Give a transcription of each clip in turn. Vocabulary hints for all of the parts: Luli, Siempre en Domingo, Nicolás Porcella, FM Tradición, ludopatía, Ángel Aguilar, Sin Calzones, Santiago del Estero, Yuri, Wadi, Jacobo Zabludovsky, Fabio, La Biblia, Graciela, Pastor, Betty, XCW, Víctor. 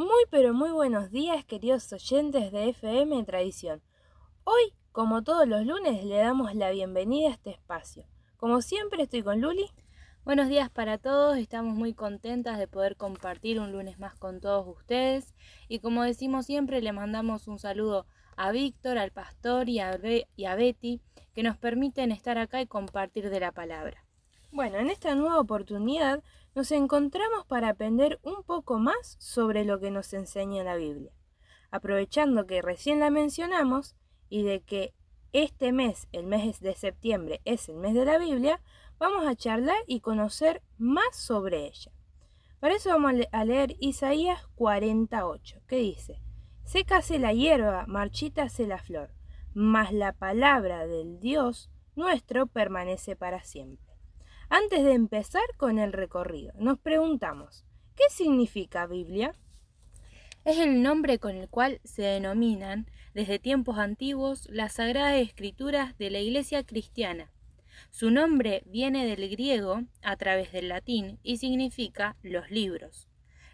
Muy pero muy buenos días, queridos oyentes de FM Tradición. Hoy, como todos los lunes, le damos la bienvenida a este espacio. Como siempre, estoy con Luli. Buenos días para todos, estamos muy contentas de poder compartir un lunes más con todos ustedes. Y como decimos siempre, le mandamos un saludo a Víctor, al Pastor y a Betty, que nos permiten estar acá y compartir de la palabra. Bueno, en esta nueva oportunidad nos encontramos para aprender un poco más sobre lo que nos enseña la Biblia. Aprovechando que recién la mencionamos y de que este mes, el mes de septiembre, es el mes de la Biblia, vamos a charlar y conocer más sobre ella. Para eso vamos a leer Isaías 48, que dice: «Sécase la hierba, marchítase la flor, mas la palabra del Dios nuestro permanece para siempre». Antes de empezar con el recorrido, nos preguntamos, ¿qué significa Biblia? Es el nombre con el cual se denominan, desde tiempos antiguos, las Sagradas Escrituras de la Iglesia cristiana. Su nombre viene del griego, a través del latín, y significa los libros.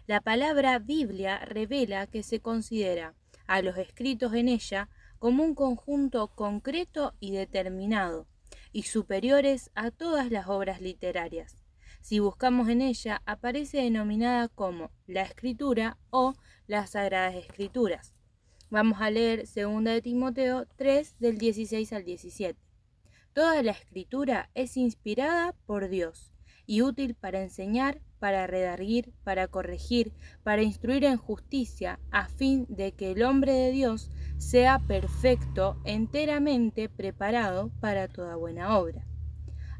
La palabra Biblia revela que se considera a los escritos en ella como un conjunto concreto y determinado, y superiores a todas las obras literarias. Si buscamos en ella, aparece denominada como la Escritura o las Sagradas Escrituras. Vamos a leer 2 de Timoteo 3, del 16 al 17. Toda la Escritura es inspirada por Dios y útil para enseñar, para redarguir, para corregir, para instruir en justicia, a fin de que el hombre de Dios sea perfecto, enteramente preparado para toda buena obra.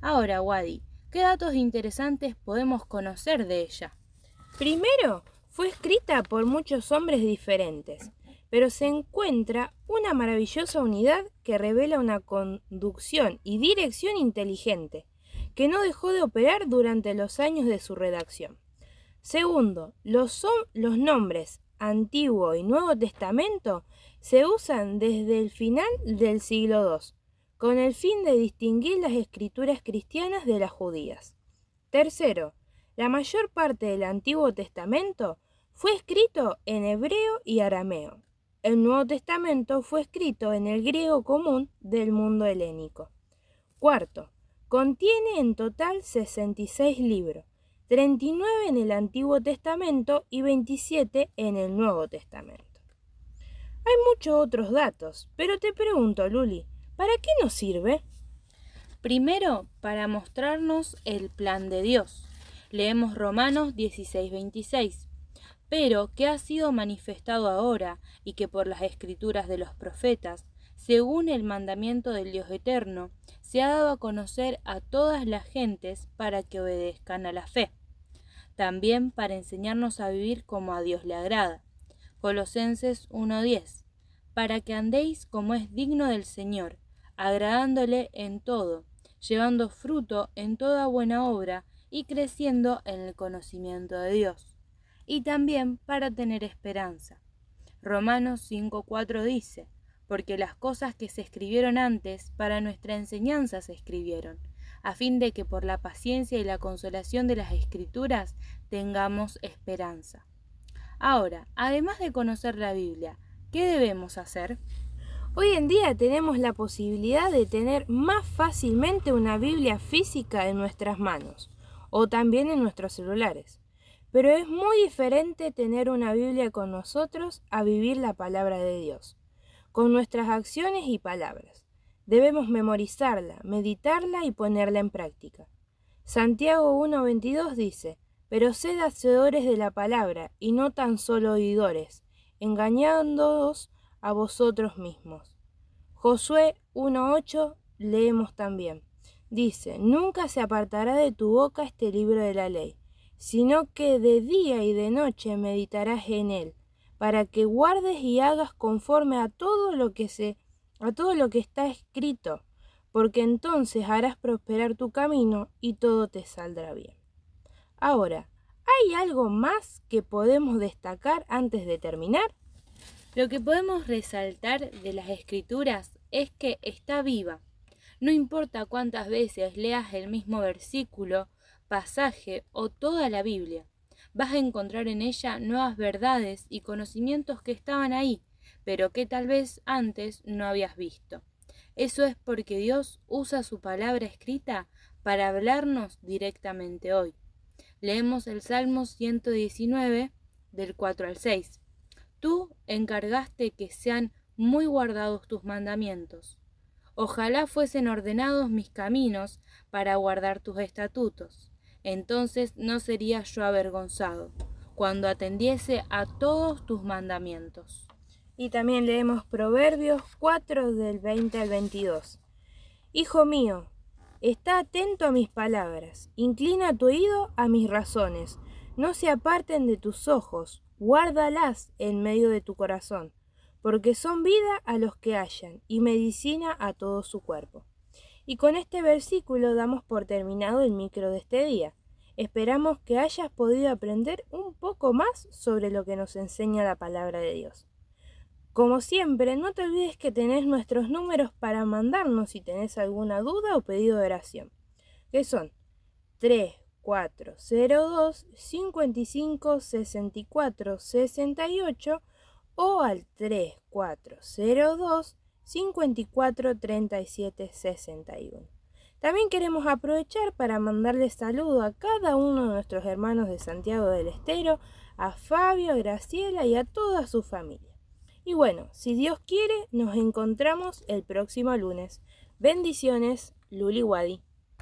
Ahora, Wadi, ¿qué datos interesantes podemos conocer de ella? Primero, fue escrita por muchos hombres diferentes, pero se encuentra una maravillosa unidad que revela una conducción y dirección inteligente, que no dejó de operar durante los años de su redacción. Segundo, los nombres Antiguo y Nuevo Testamento se usan desde el final del siglo II, con el fin de distinguir las escrituras cristianas de las judías. Tercero, la mayor parte del Antiguo Testamento fue escrito en hebreo y arameo. El Nuevo Testamento fue escrito en el griego común del mundo helénico. Cuarto, contiene en total 66 libros, 39 en el Antiguo Testamento y 27 en el Nuevo Testamento. Hay muchos otros datos, pero te pregunto, Luli, ¿para qué nos sirve? Primero, para mostrarnos el plan de Dios. Leemos Romanos 16:26. Pero que ha sido manifestado ahora y que por las escrituras de los profetas, según el mandamiento del Dios eterno, se ha dado a conocer a todas las gentes para que obedezcan a la fe. También para enseñarnos a vivir como a Dios le agrada. Colosenses 1:10. Para que andéis como es digno del Señor, agradándole en todo, llevando fruto en toda buena obra y creciendo en el conocimiento de Dios. Y también para tener esperanza. Romanos 5:4 dice: porque las cosas que se escribieron antes para nuestra enseñanza se escribieron, a fin de que por la paciencia y la consolación de las Escrituras tengamos esperanza. Ahora, además de conocer la Biblia, ¿qué debemos hacer? Hoy en día tenemos la posibilidad de tener más fácilmente una Biblia física en nuestras manos, o también en nuestros celulares. Pero es muy diferente tener una Biblia con nosotros a vivir la palabra de Dios, con nuestras acciones y palabras. Debemos memorizarla, meditarla y ponerla en práctica. Santiago 1:22 dice: pero sed hacedores de la palabra, y no tan solo oidores, engañándoos a vosotros mismos. Josué 1:8 leemos también. Dice: nunca se apartará de tu boca este libro de la ley, sino que de día y de noche meditarás en él, para que guardes y hagas conforme a todo lo que está escrito, porque entonces harás prosperar tu camino y todo te saldrá bien. Ahora, ¿hay algo más que podemos destacar antes de terminar? Lo que podemos resaltar de las Escrituras es que está viva. No importa cuántas veces leas el mismo versículo, pasaje o toda la Biblia, vas a encontrar en ella nuevas verdades y conocimientos que estaban ahí, pero que tal vez antes no habías visto. Eso es porque Dios usa su palabra escrita para hablarnos directamente hoy. Leemos el Salmo 119, del 4 al 6. Tú encargaste que sean muy guardados tus mandamientos. Ojalá fuesen ordenados mis caminos para guardar tus estatutos. Entonces no sería yo avergonzado, cuando atendiese a todos tus mandamientos. Y también leemos Proverbios 4, del 20 al 22. Hijo mío, está atento a mis palabras, inclina tu oído a mis razones, no se aparten de tus ojos, guárdalas en medio de tu corazón, porque son vida a los que hallan y medicina a todo su cuerpo. Y con este versículo damos por terminado el micro de este día. Esperamos que hayas podido aprender un poco más sobre lo que nos enseña la palabra de Dios. Como siempre, no te olvides que tenés nuestros números para mandarnos si tenés alguna duda o pedido de oración, que son 3402-5564-68 o al 3402-5437-61. También queremos aprovechar para mandarle saludo a cada uno de nuestros hermanos de Santiago del Estero, a Fabio, a Graciela y a toda su familia. Y bueno, si Dios quiere, nos encontramos el próximo lunes. Bendiciones, Luli Wadi.